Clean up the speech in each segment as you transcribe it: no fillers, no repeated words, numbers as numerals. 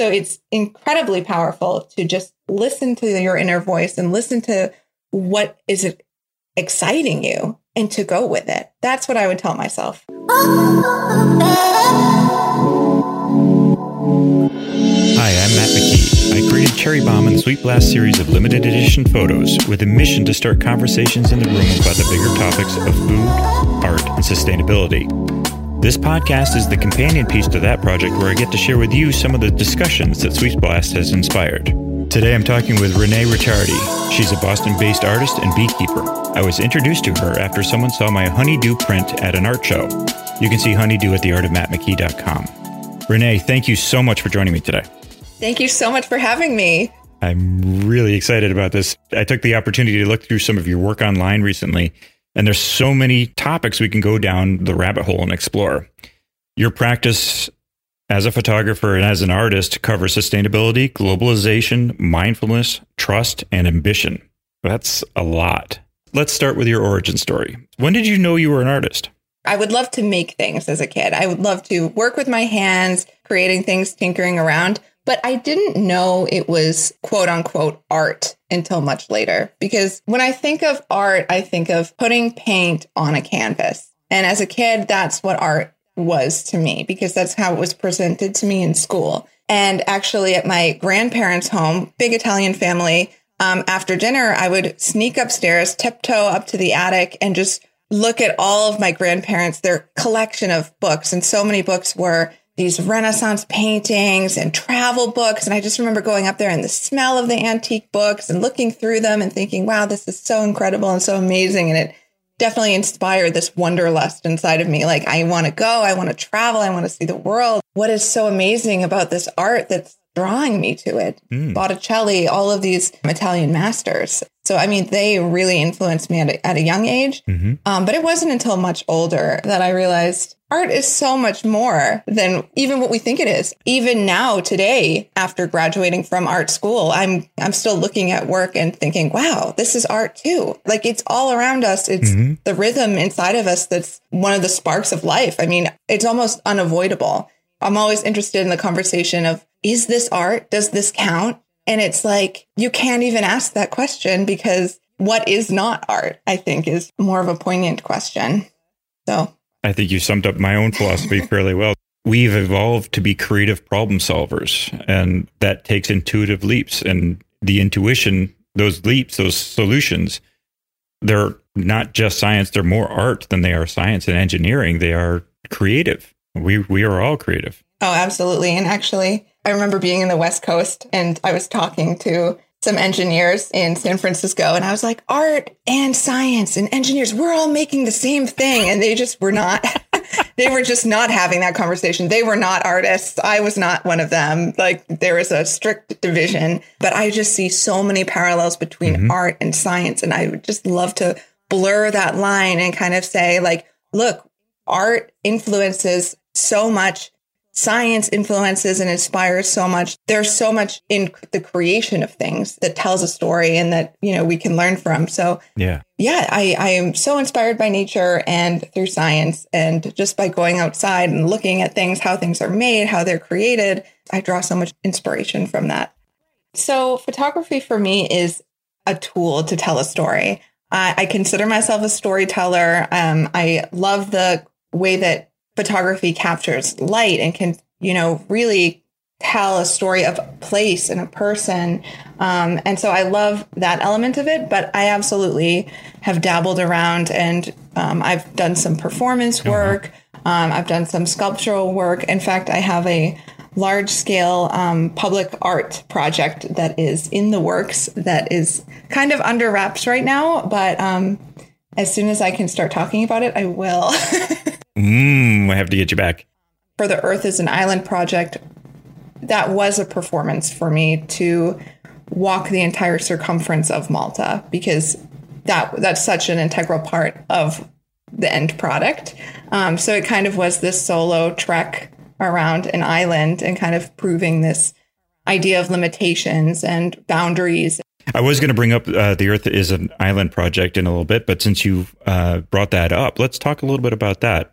So it's incredibly powerful to just listen to your inner voice and listen to what is exciting you and to go with it. That's what I would tell myself. Hi, I'm Matt McKee. I created Cherry Bomb and Sweet Blast series of limited edition photos with a mission to start conversations in the room about the bigger topics of food, art, and sustainability. This podcast is the companion piece to that project where I get to share with you some of the discussions that Sweet Blast has inspired. Today I'm talking with Renee Ricciardi. She's a Boston-based artist and beekeeper. I was introduced to her after someone saw my Honeydew print at an art show. You can see Honeydew at theartofmattmckee.com. Renee, thank you so much for joining me today. Thank you so much for having me. I'm really excited about this. I took the opportunity to look through some of your work online recently, and there's so many topics we can go down the rabbit hole and explore. Your practice as a photographer and as an artist covers sustainability, globalization, mindfulness, trust, and ambition. That's a lot. Let's start with your origin story. When did you know you were an artist? I would love to make things as a kid. I would love to work with my hands, creating things, tinkering around. But I didn't know it was quote unquote art until much later, because when I think of art, I think of putting paint on a canvas. And as a kid, that's what art was to me, because that's how it was presented to me in school. And actually at my grandparents' home, big Italian family, after dinner, I would sneak upstairs, tiptoe up to the attic and just look at all of my grandparents, their collection of books. And so many books were these Renaissance paintings and travel books. And I just remember going up there and the smell of the antique books and looking through them and thinking, wow, this is so incredible and so amazing. And it definitely inspired this wanderlust inside of me. Like, I want to go, I want to travel, I want to see the world. What is so amazing about this art that's drawing me to it? Botticelli, all of these Italian masters. So, I mean, they really influenced me at a young age. Mm-hmm. But it wasn't until much older that I realized art is so much more than even what we think it is. Even now, today, after graduating from art school, I'm still looking at work and thinking, wow, this is art too. Like, it's all around us. It's the rhythm inside of us that's one of the sparks of life. I mean, it's almost unavoidable. I'm always interested in the conversation of, is this art? Does this count? And it's like, you can't even ask that question, because what is not art, I think, is more of a poignant question. So I think you summed up my own philosophy fairly well. We've evolved to be creative problem solvers, and that takes intuitive leaps. And the intuition, those leaps, those solutions, they're not just science. They're more art than they are science and engineering. They are creative. We are all creative. Oh, absolutely. And actually, I remember being in the West Coast and I was talking to some engineers in San Francisco, and I was like, art and science and engineers, we're all making the same thing. And they just were not, they were just not having that conversation. They were not artists. I was not one of them. Like, there was a strict division, but I just see so many parallels between art and science. And I would just love to blur that line and kind of say, like, look, art influences so much. Science influences and inspires so much. There's so much in the creation of things that tells a story and that, you know, we can learn from. So I am so inspired by nature and through science, and just by going outside and looking at things, how things are made, how they're created. I draw so much inspiration from that. So photography for me is a tool to tell a story. I consider myself a storyteller. I love the way that photography captures light and can, you know, really tell a story of a place and a person. And so I love that element of it, but I absolutely have dabbled around, and I've done some performance work. I've done some sculptural work. In fact, I have a large scale public art project that is in the works that is kind of under wraps right now. But as soon as I can start talking about it, I will. I have to get you back. For the Earth is an Island project, that was a performance for me to walk the entire circumference of Malta, because that's such an integral part of the end product. So it kind of was this solo trek around an island and kind of proving this idea of limitations and boundaries. I was going to bring up the Earth is an Island project in a little bit, but since you brought that up, let's talk a little bit about that.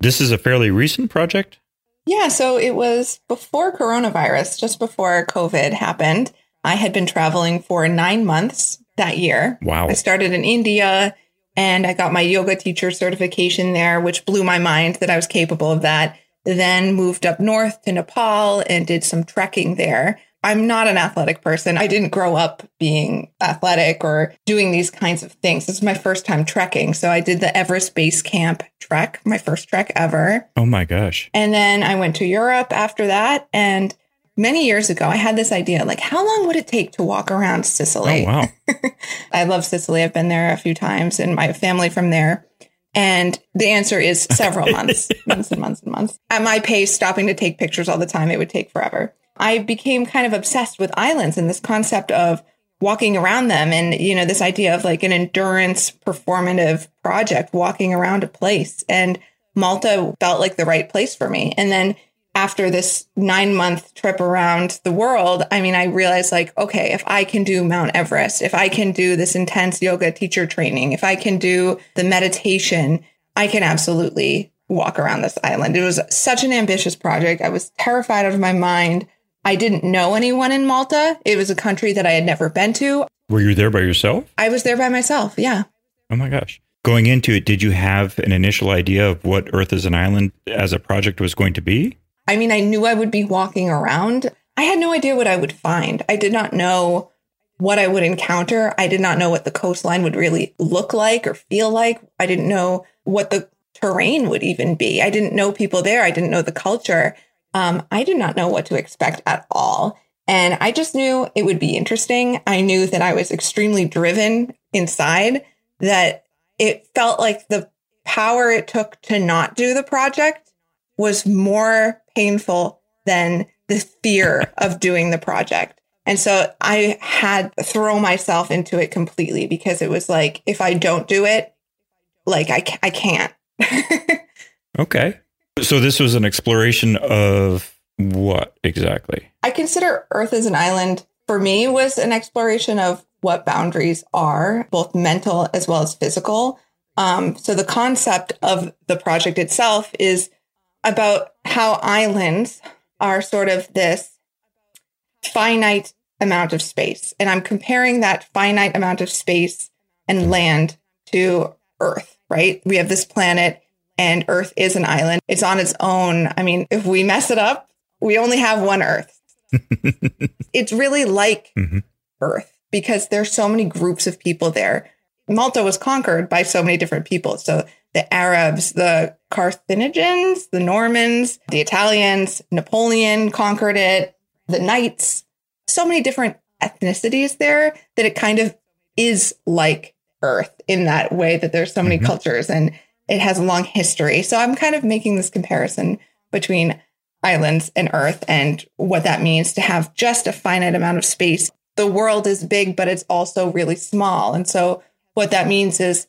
This is a fairly recent project? Yeah, so it was before coronavirus, just before COVID happened. I had been traveling for 9 months that year. Wow. I started in India and I got my yoga teacher certification there, which blew my mind that I was capable of that. Then moved up north to Nepal and did some trekking there. I'm not an athletic person. I didn't grow up being athletic or doing these kinds of things. This is my first time trekking. So I did the Everest Base Camp trek, my first trek ever. Oh my gosh. And then I went to Europe after that. And many years ago, I had this idea, like, how long would it take to walk around Sicily? Oh, wow. I love Sicily. I've been there a few times and my family from there. And the answer is several months, months and months and months. At my pace, stopping to take pictures all the time, it would take forever. I became kind of obsessed with islands and this concept of walking around them. And, you know, this idea of like an endurance performative project, walking around a place. And Malta felt like the right place for me. And then after this 9-month trip around the world, I mean, I realized like, okay, if I can do Mount Everest, if I can do this intense yoga teacher training, if I can do the meditation, I can absolutely walk around this island. It was such an ambitious project. I was terrified out of my mind. I didn't know anyone in Malta. It was a country that I had never been to. Were you there by yourself? I was there by myself. Yeah. Oh my gosh. Going into it, did you have an initial idea of what Earth is an Island as a project was going to be? I mean, I knew I would be walking around. I had no idea what I would find. I did not know what I would encounter. I did not know what the coastline would really look like or feel like. I didn't know what the terrain would even be. I didn't know people there. I didn't know the culture. I did not know what to expect at all. And I just knew it would be interesting. I knew that I was extremely driven inside, that it felt like the power it took to not do the project was more painful than the fear of doing the project. And so I had to throw myself into it completely because it was like, if I don't do it, like I can't. Okay. So this was an exploration of what exactly? I consider Earth as an Island, for me, was an exploration of what boundaries are, both mental as well as physical. So the concept of the project itself is about how islands are sort of this finite amount of space. And I'm comparing that finite amount of space and land to Earth, right? We have this planet and Earth is an island. It's on its own. I mean, if we mess it up, we only have one Earth. It's really like Earth because there's so many groups of people there. Malta was conquered by so many different people. So the Arabs, the Carthaginians, the Normans, the Italians, Napoleon conquered it, the Knights, so many different ethnicities there that it kind of is like Earth in that way that there's so many cultures and it has a long history. So I'm kind of making this comparison between islands and Earth and what that means to have just a finite amount of space. The world is big, but it's also really small. And so what that means is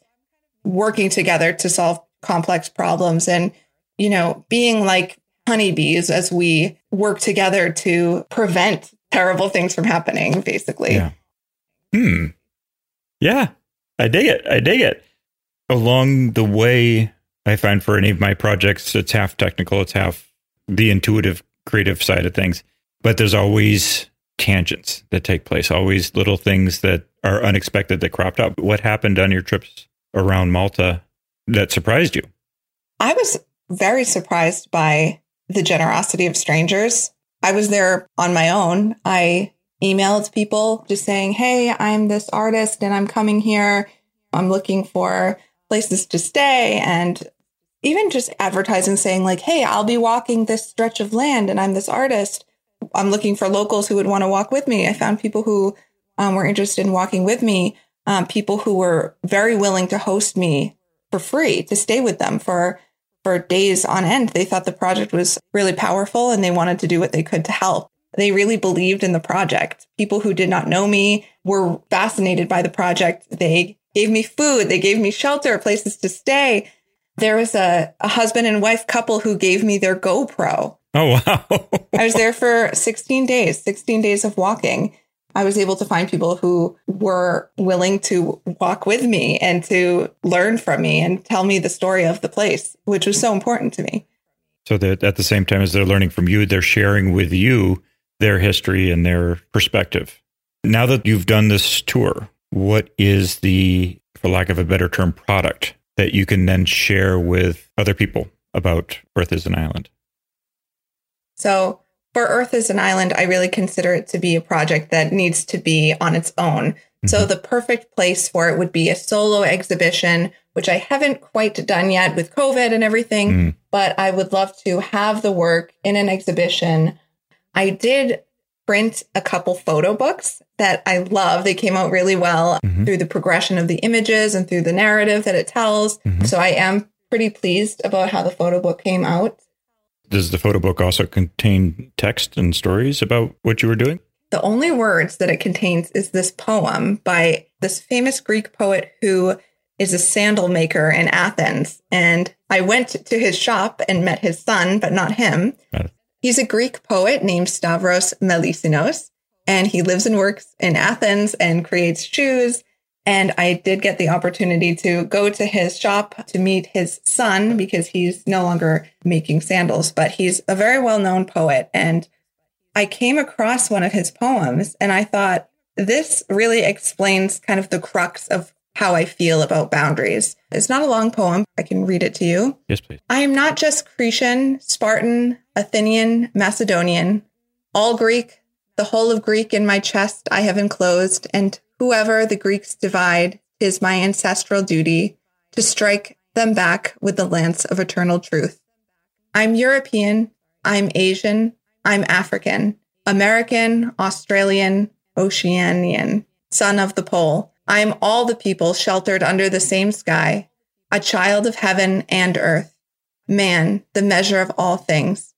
working together to solve complex problems and, you know, being like honeybees as we work together to prevent terrible things from happening, basically. Yeah. Yeah, I dig it. I dig it. Along the way, I find for any of my projects, it's half technical, it's half the intuitive, creative side of things. But there's always tangents that take place, always little things that are unexpected that cropped up. What happened on your trips around Malta that surprised you? I was very surprised by the generosity of strangers. I was there on my own. I emailed people just saying, hey, I'm this artist and I'm coming here. I'm looking for places to stay, and even just advertising saying like, hey, I'll be walking this stretch of land and I'm this artist. I'm looking for locals who would want to walk with me. I found people who were interested in walking with me, people who were very willing to host me for free, to stay with them for days on end. They thought the project was really powerful and they wanted to do what they could to help. They really believed in the project. People who did not know me were fascinated by the project. They gave me food. They gave me shelter, places to stay. There was a husband and wife couple who gave me their GoPro. Oh, wow. I was there for 16 days of walking. I was able to find people who were willing to walk with me and to learn from me and tell me the story of the place, which was so important to me. So that at the same time as they're learning from you, they're sharing with you their history and their perspective. Now that you've done this tour, what is the, for lack of a better term, product that you can then share with other people about Earth is an Island? So for Earth is an Island, I really consider it to be a project that needs to be on its own. Mm-hmm. So the perfect place for it would be a solo exhibition, which I haven't quite done yet with COVID and everything, but I would love to have the work in an exhibition. I did print a couple photo books that I love. They came out really well through the progression of the images and through the narrative that it tells. So I am pretty pleased about how the photo book came out. Does the photo book also contain text and stories about what you were doing? The only words that it contains is this poem by this famous Greek poet who is a sandal maker in Athens. And I went to his shop and met his son, but not him. He's a Greek poet named Stavros Melissinos, and he lives and works in Athens and creates shoes. And I did get the opportunity to go to his shop to meet his son because he's no longer making sandals, but he's a very well-known poet. And I came across one of his poems and I thought, this really explains kind of the crux of how I feel about boundaries. It's not a long poem. I can read it to you. Yes, please. I am not just Cretan, Spartan, Athenian, Macedonian, all Greek, the whole of Greek in my chest I have enclosed, and whoever the Greeks divide, 'tis my ancestral duty to strike them back with the lance of eternal truth. I'm European, I'm Asian, I'm African, American, Australian, Oceanian, son of the pole. I am all the people sheltered under the same sky, a child of heaven and earth, man, the measure of all things.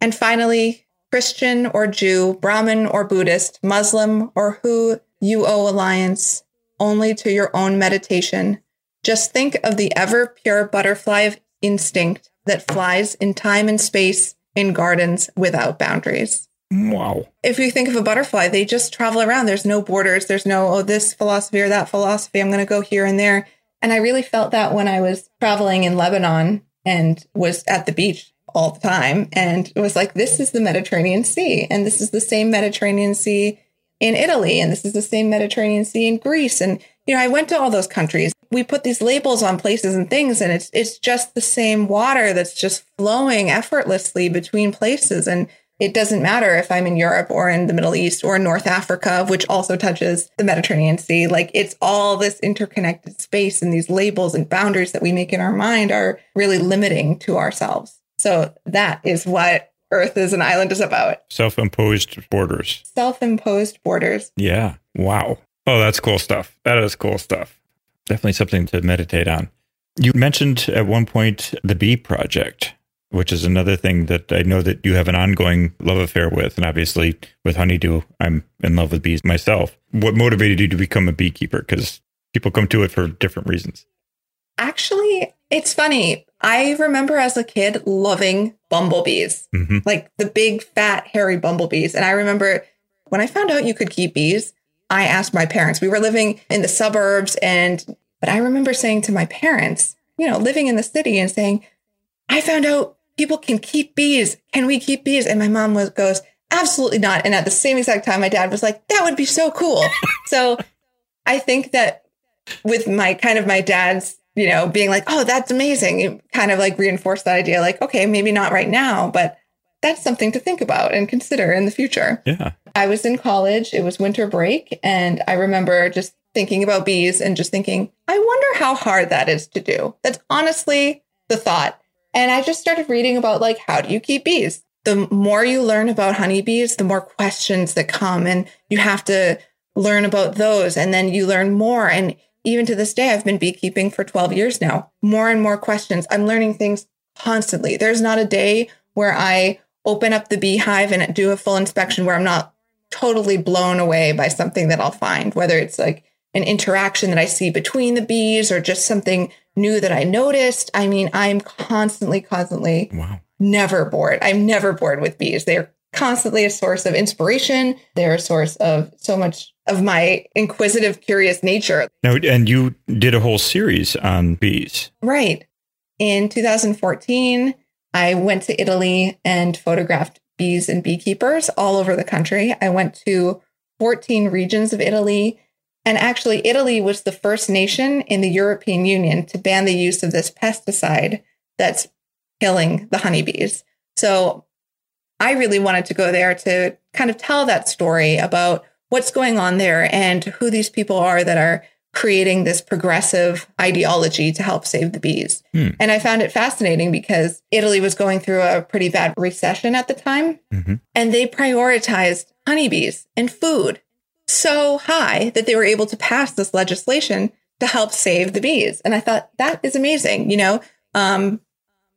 And finally, Christian or Jew, Brahmin or Buddhist, Muslim or who you owe alliance only to your own meditation. Just think of the ever pure butterfly of instinct that flies in time and space in gardens without boundaries. Wow. If you think of a butterfly, they just travel around. There's no borders. There's no, oh, this philosophy or that philosophy. I'm going to go here and there. And I really felt that when I was traveling in Lebanon and was at the beach all the time. And it was like, this is the Mediterranean Sea. And this is the same Mediterranean Sea in Italy. And this is the same Mediterranean Sea in Greece. And, you know, I went to all those countries. We put these labels on places and things, and it's just the same water that's just flowing effortlessly between places. And it doesn't matter if I'm in Europe or in the Middle East or North Africa, which also touches the Mediterranean Sea. Like, it's all this interconnected space, and these labels and boundaries that we make in our mind are really limiting to ourselves. So that is what Earth is an Island is about. Self-imposed borders. Self-imposed borders. Yeah. Wow. Oh, that's cool stuff. That is cool stuff. Definitely something to meditate on. You mentioned at one point the Bee Project, which is another thing that I know that you have an ongoing love affair with. And obviously with Honeydew, I'm in love with bees myself. What motivated you to become a beekeeper? Because people come to it for different reasons. Actually, it's funny. I remember as a kid loving bumblebees, like the big, fat, hairy bumblebees. And I remember when I found out you could keep bees, I asked my parents. We were living in the suburbs, but I remember saying to my parents, you know, living in the city and saying, I found out people can keep bees. Can we keep bees? And my mom goes, absolutely not. And at the same exact time, my dad was like, that would be so cool. So I think that with my dad's, you know, being like, oh, that's amazing, it kind of like reinforced that idea, like, okay, maybe not right now, but that's something to think about and consider in the future. Yeah. I was in college. It was winter break. And I remember just thinking about bees and just thinking, I wonder how hard that is to do. That's honestly the thought. And I just started reading about, like, how do you keep bees? The more you learn about honeybees, the more questions that come, and you have to learn about those. And then you learn more. And even to this day, I've been beekeeping for 12 years now. More and more questions. I'm learning things constantly. There's not a day where I open up the beehive and do a full inspection where I'm not totally blown away by something that I'll find, whether it's like an interaction that I see between the bees or just something new that I noticed. I mean, I'm constantly wow, never bored. I'm never bored with bees. They're constantly a source of inspiration. They're a source of so much of my inquisitive, curious nature. Now, and you did a whole series on bees. Right. In 2014, I went to Italy and photographed bees and beekeepers all over the country. I went to 14 regions of Italy. And actually, Italy was the first nation in the European Union to ban the use of this pesticide that's killing the honeybees. So I really wanted to go there to kind of tell that story about what's going on there and who these people are that are creating this progressive ideology to help save the bees. And I found it fascinating because Italy was going through a pretty bad recession at the time, and they prioritized honeybees and food so high that they were able to pass this legislation to help save the bees. And I thought that is amazing. You know,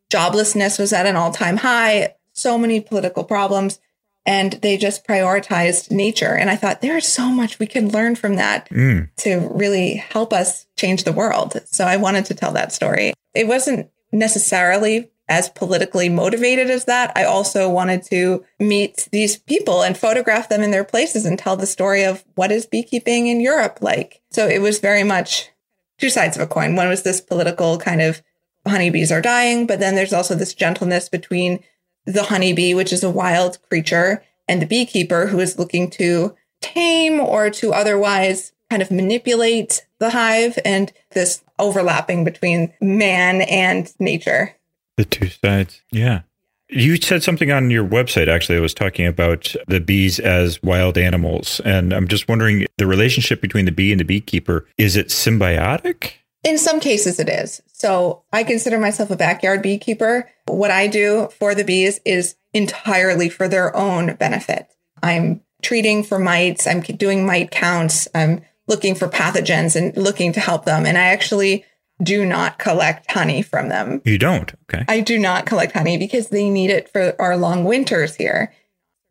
joblessness was at an all-time high, so many political problems, and they just prioritized nature. And I thought there is so much we can learn from that to really help us change the world. So I wanted to tell that story. It wasn't necessarily as politically motivated as that. I also wanted to meet these people and photograph them in their places and tell the story of what is beekeeping in Europe like. So it was very much two sides of a coin. One was this political kind of honeybees are dying, but then there's also this gentleness between the honeybee, which is a wild creature, and the beekeeper who is looking to tame or to otherwise kind of manipulate the hive, and this overlapping between man and nature. The two sides. Yeah. You said something on your website, actually, that was talking about the bees as wild animals. And I'm just wondering, the relationship between the bee and the beekeeper, is it symbiotic? In some cases, it is. So I consider myself a backyard beekeeper. What I do for the bees is entirely for their own benefit. I'm treating for mites. I'm doing mite counts. I'm looking for pathogens and looking to help them. And I actually do not collect honey from them. You don't? Okay. I do not collect honey because they need it for our long winters here.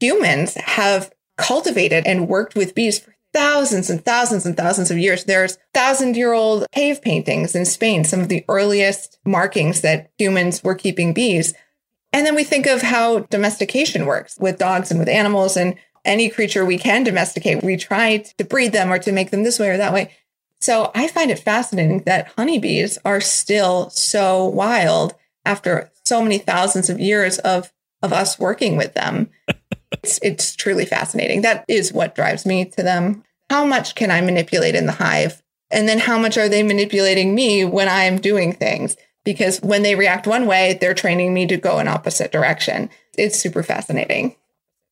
Humans have cultivated and worked with bees for thousands and thousands and thousands of years. There's 1,000-year-old cave paintings in Spain, some of the earliest markings that humans were keeping bees. And then we think of how domestication works with dogs and with animals, and any creature we can domesticate, we try to breed them or to make them this way or that way. So I find it fascinating that honeybees are still so wild after so many thousands of years of us working with them. It's truly fascinating. That is what drives me to them. How much can I manipulate in the hive? And then how much are they manipulating me when I'm doing things? Because when they react one way, they're training me to go in opposite direction. It's super fascinating.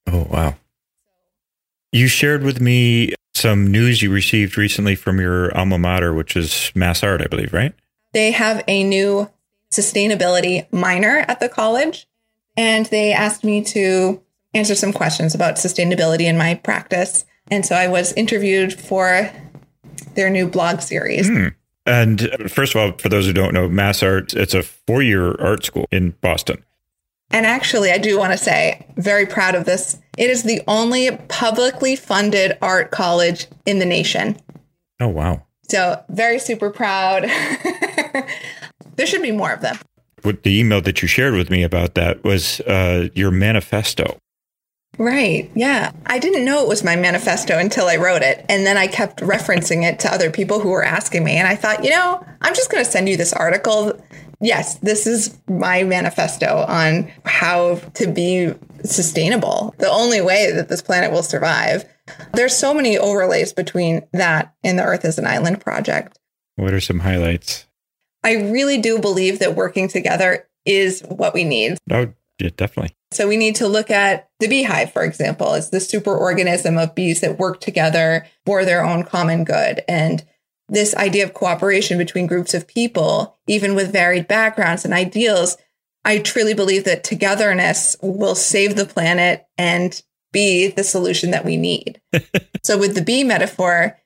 Oh, wow. You shared with me some news you received recently from your alma mater, which is MassArt, I believe, right? They have a new sustainability minor at the college, and they asked me to answer some questions about sustainability in my practice. And so I was interviewed for their new blog series. And first of all, for those who don't know, MassArt, it's a 4-year art school in Boston. And actually, I do want to say, very proud of this. It is the only publicly funded art college in the nation. Oh, wow. So very super proud. There should be more of them. With the email that you shared with me about that was your manifesto. Right. Yeah. I didn't know it was my manifesto until I wrote it. And then I kept referencing it to other people who were asking me. And I thought, you know, I'm just going to send you this article. Yes, this is my manifesto on how to be sustainable. The only way that this planet will survive. There's so many overlays between that and the Earth is an Island project. What are some highlights? I really do believe that working together is what we need. Oh, yeah, definitely. So we need to look at the beehive, for example, as the superorganism of bees that work together for their own common good. And this idea of cooperation between groups of people, even with varied backgrounds and ideals, I truly believe that togetherness will save the planet and be the solution that we need. So with the bee metaphor,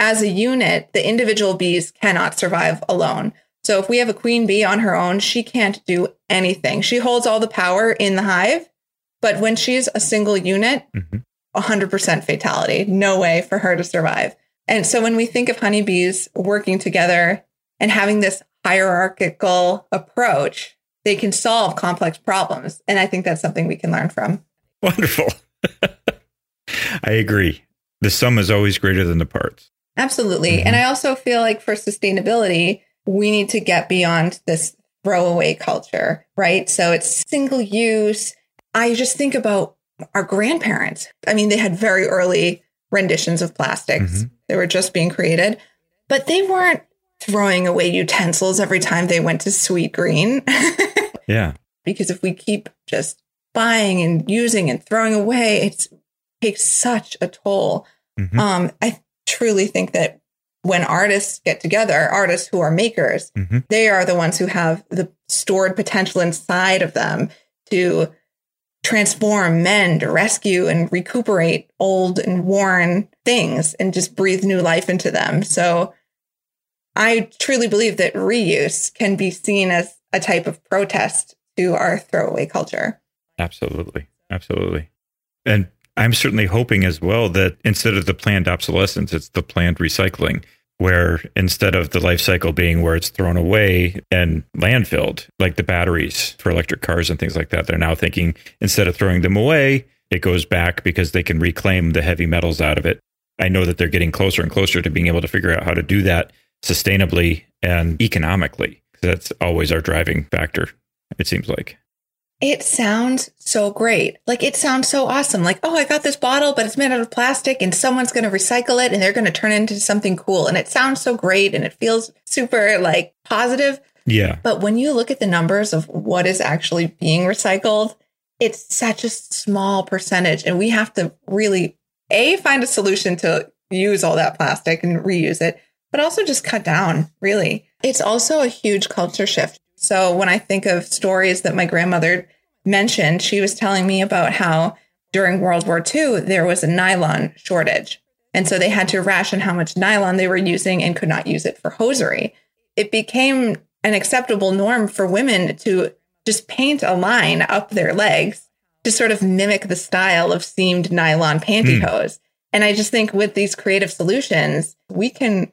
as a unit, the individual bees cannot survive alone. So if we have a queen bee on her own, she can't do anything. She holds all the power in the hive. But when she's a single unit, 100% fatality, no way for her to survive. And so when we think of honeybees working together and having this hierarchical approach, they can solve complex problems. And I think that's something we can learn from. Wonderful. I agree. The sum is always greater than the parts. Absolutely. And I also feel like for sustainability, we need to get beyond this throwaway culture, right? So it's single use. I just think about our grandparents. I mean, they had very early renditions of plastics. Mm-hmm. They were just being created, but they weren't throwing away utensils every time they went to Sweetgreen. Yeah. Because if we keep just buying and using and throwing away, it takes such a toll. Mm-hmm. I truly think that when artists get together, artists who are makers, mm-hmm. they are the ones who have the stored potential inside of them to transform, mend, rescue, and recuperate old and worn things and just breathe new life into them. So I truly believe that reuse can be seen as a type of protest to our throwaway culture. Absolutely. Absolutely. And I'm certainly hoping as well that instead of the planned obsolescence, it's the planned recycling, where instead of the life cycle being where it's thrown away and landfilled, like the batteries for electric cars and things like that, they're now thinking instead of throwing them away, it goes back because they can reclaim the heavy metals out of it. I know that they're getting closer and closer to being able to figure out how to do that sustainably and economically. That's always our driving factor, it seems like. It sounds so great. Like, it sounds so awesome. Like, oh, I got this bottle, but it's made out of plastic and someone's going to recycle it and they're going to turn it into something cool. And it sounds so great and it feels super like positive. Yeah. But when you look at the numbers of what is actually being recycled, it's such a small percentage. And we have to really, A, find a solution to use all that plastic and reuse it, but also just cut down, really. It's also a huge culture shift. So when I think of stories that my grandmother mentioned, she was telling me about how during World War II, there was a nylon shortage. And so they had to ration how much nylon they were using and could not use it for hosiery. It became an acceptable norm for women to just paint a line up their legs to sort of mimic the style of seamed nylon pantyhose. And I just think with these creative solutions, we can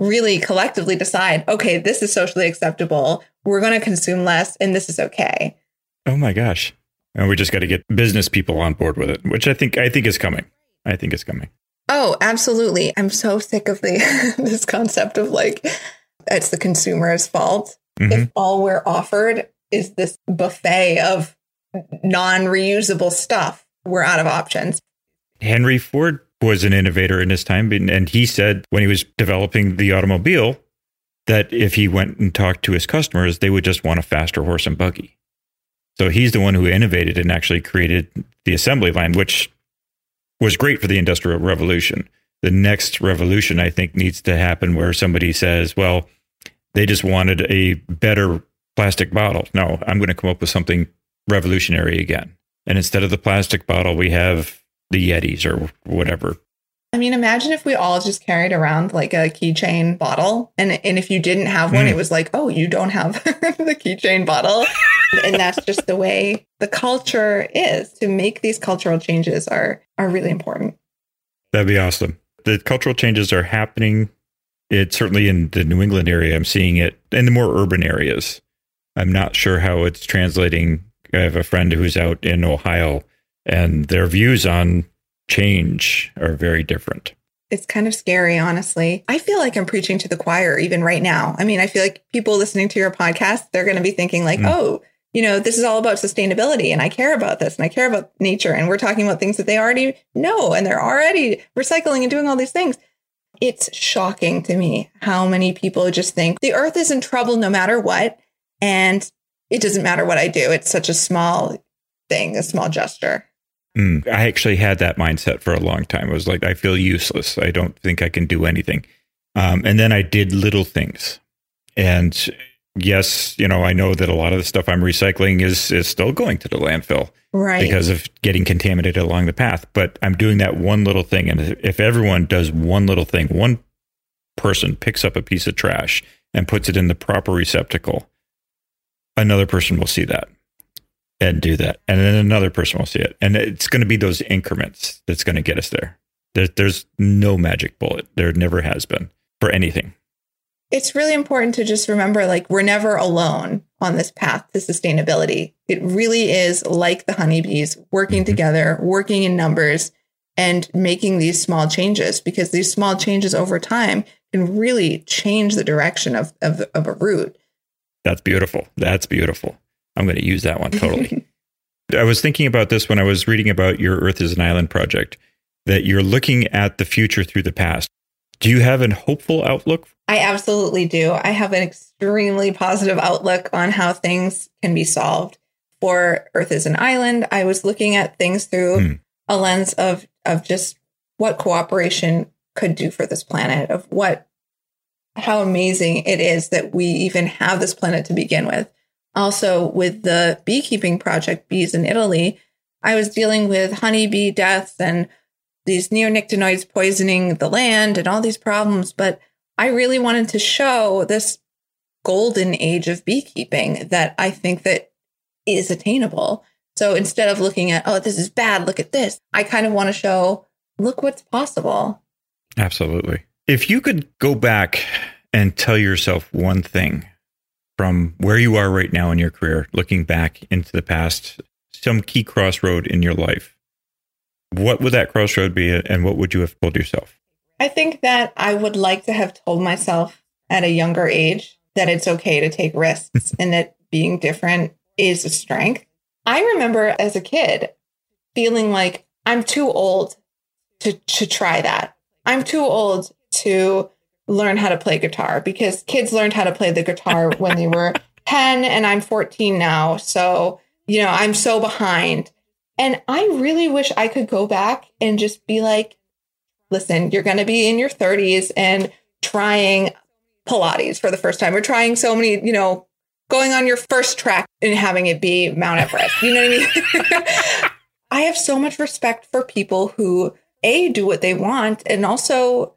really collectively decide, okay, this is socially acceptable. We're going to consume less and this is okay. Oh my gosh. And we just got to get business people on board with it, which I think is coming. I think it's coming. Oh, absolutely. I'm so sick of this concept of like, it's the consumer's fault. Mm-hmm. If all we're offered is this buffet of non-reusable stuff, we're out of options. Henry Ford was an innovator in his time. And he said when he was developing the automobile that if he went and talked to his customers, they would just want a faster horse and buggy. So he's the one who innovated and actually created the assembly line, which was great for the Industrial Revolution. The next revolution, I think, needs to happen where somebody says, well, they just wanted a better plastic bottle. No, I'm going to come up with something revolutionary again. And instead of the plastic bottle, we have the Yetis or whatever. I mean, imagine if we all just carried around like a keychain bottle. And if you didn't have one, it was like, oh, you don't have the keychain bottle. And that's just the way the culture is. To make these cultural changes are really important. That'd be awesome. The cultural changes are happening. It's certainly in the New England area. I'm seeing it in the more urban areas. I'm not sure how it's translating. I have a friend who's out in Ohio, and their views on change are very different. It's kind of scary, honestly. I feel like I'm preaching to the choir even right now. I mean, I feel like people listening to your podcast, they're going to be thinking like, oh, you know, this is all about sustainability and I care about this and I care about nature. And we're talking about things that they already know and they're already recycling and doing all these things. It's shocking to me how many people just think the earth is in trouble no matter what. And it doesn't matter what I do. It's such a small thing, a small gesture. I actually had that mindset for a long time. I was like, I feel useless. I don't think I can do anything. And then I did little things. And yes, you know, I know that a lot of the stuff I'm recycling is still going to the landfill, right? Because of getting contaminated along the path. But I'm doing that one little thing. And if everyone does one little thing, one person picks up a piece of trash and puts it in the proper receptacle, another person will see that and do that. And then another person will see it. And it's going to be those increments that's going to get us there. There's no magic bullet. There never has been for anything. It's really important to just remember, like, we're never alone on this path to sustainability. It really is like the honeybees working together, working in numbers and making these small changes, because these small changes over time can really change the direction of a route. That's beautiful. That's beautiful. I'm going to use that one totally. I was thinking about this when I was reading about your Earth is an Island project, that you're looking at the future through the past. Do you have an hopeful outlook? I absolutely do. I have an extremely positive outlook on how things can be solved. For Earth is an Island, I was looking at things through a lens of just what cooperation could do for this planet, of how amazing it is that we even have this planet to begin with. Also, with the beekeeping project, Bees in Italy, I was dealing with honeybee deaths and these neonicotinoids poisoning the land and all these problems. But I really wanted to show this golden age of beekeeping that I think that is attainable. So instead of looking at, oh, this is bad, look at this, I kind of want to show, look what's possible. Absolutely. If you could go back and tell yourself one thing from where you are right now in your career, looking back into the past, some key crossroad in your life, what would that crossroad be and what would you have told yourself? I think that I would like to have told myself at a younger age that it's okay to take risks and that being different is a strength. I remember as a kid feeling like I'm too old to try that. I'm too old to learn how to play guitar because kids learned how to play the guitar when they were 10 and I'm 14 now. So, you know, I'm so behind. And I really wish I could go back and just be like, listen, you're going to be in your 30s and trying Pilates for the first time. We're trying so many, you know, going on your first track and having it be Mount Everest. You know what I mean? I have so much respect for people who, A, do what they want, and also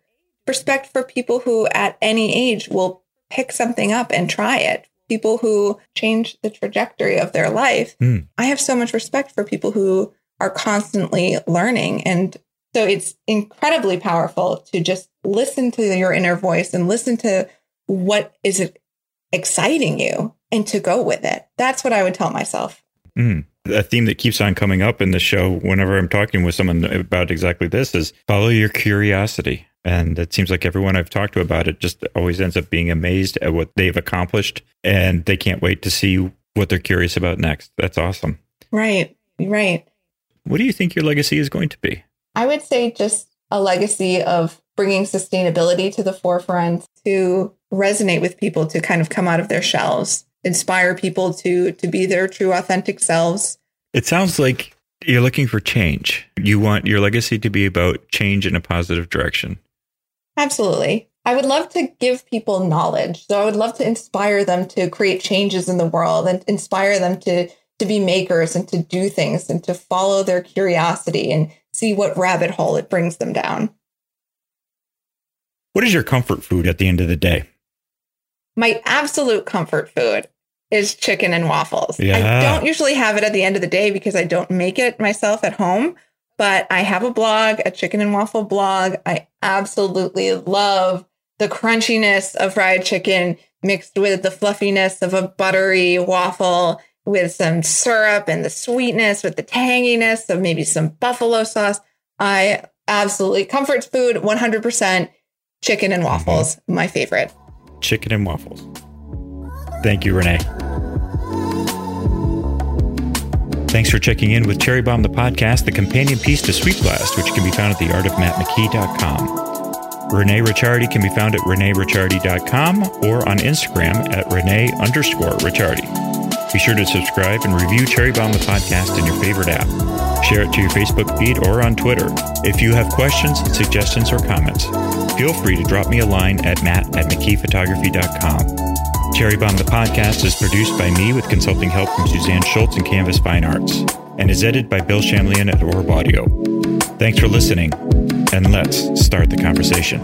respect for people who at any age will pick something up and try it. People who change the trajectory of their life. I have so much respect for people who are constantly learning. And so it's incredibly powerful to just listen to your inner voice and listen to what is exciting you and to go with it. That's what I would tell myself. A theme that keeps on coming up in the show whenever I'm talking with someone about exactly this is follow your curiosity. And it seems like everyone I've talked to about it just always ends up being amazed at what they've accomplished, and they can't wait to see what they're curious about next. That's awesome. Right, right. What do you think your legacy is going to be? I would say just a legacy of bringing sustainability to the forefront, to resonate with people, to kind of come out of their shells, inspire people to be their true, authentic selves. It sounds like you're looking for change. You want your legacy to be about change in a positive direction. Absolutely. I would love to give people knowledge. So I would love to inspire them to create changes in the world and inspire them to be makers and to do things and to follow their curiosity and see what rabbit hole it brings them down. What is your comfort food at the end of the day? My absolute comfort food is chicken and waffles. Yeah. I don't usually have it at the end of the day because I don't make it myself at home. But I have a blog, a chicken and waffle blog. I absolutely love the crunchiness of fried chicken mixed with the fluffiness of a buttery waffle with some syrup and the sweetness with the tanginess of maybe some buffalo sauce. I absolutely, comfort food, 100% chicken and waffles, my favorite. Chicken and waffles. Thank you, Renee. Thanks for checking in with Cherry Bomb, the podcast, the companion piece to Sweet Blast, which can be found at theartofmattmckee.com. Renee Ricciardi can be found at reneericciardi.com or on Instagram at Renee_Ricciardi. Be sure to subscribe and review Cherry Bomb, the podcast, in your favorite app. Share it to your Facebook feed or on Twitter. If you have questions, suggestions, or comments, feel free to drop me a line at matt@mckeephotography.com. Cherry Bomb, the podcast, is produced by me with consulting help from Suzanne Schultz and Canvas Fine Arts, and is edited by Bill Chamlian at Orb Audio. Thanks for listening, and let's start the conversation.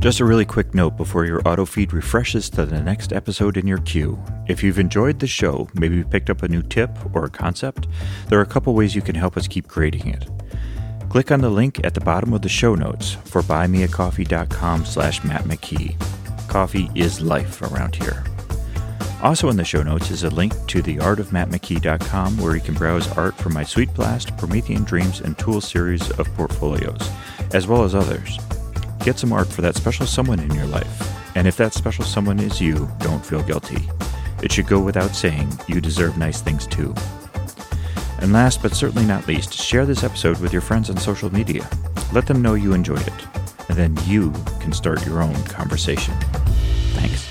Just a really quick note before your auto feed refreshes to the next episode in your queue. If you've enjoyed the show, maybe you picked up a new tip or a concept, there are a couple ways you can help us keep creating it. Click on the link at the bottom of the show notes for buymeacoffee.com/Matt McKee. Coffee is life around here. Also in the show notes is a link to theartofmattmckee.com, where you can browse art from my Sweet Blast, Promethean Dreams, and Tools series of portfolios, as well as others. Get some art for that special someone in your life. And if that special someone is you, don't feel guilty. It should go without saying, you deserve nice things too. And last but certainly not least, share this episode with your friends on social media. Let them know you enjoyed it. And then you can start your own conversation. Thanks.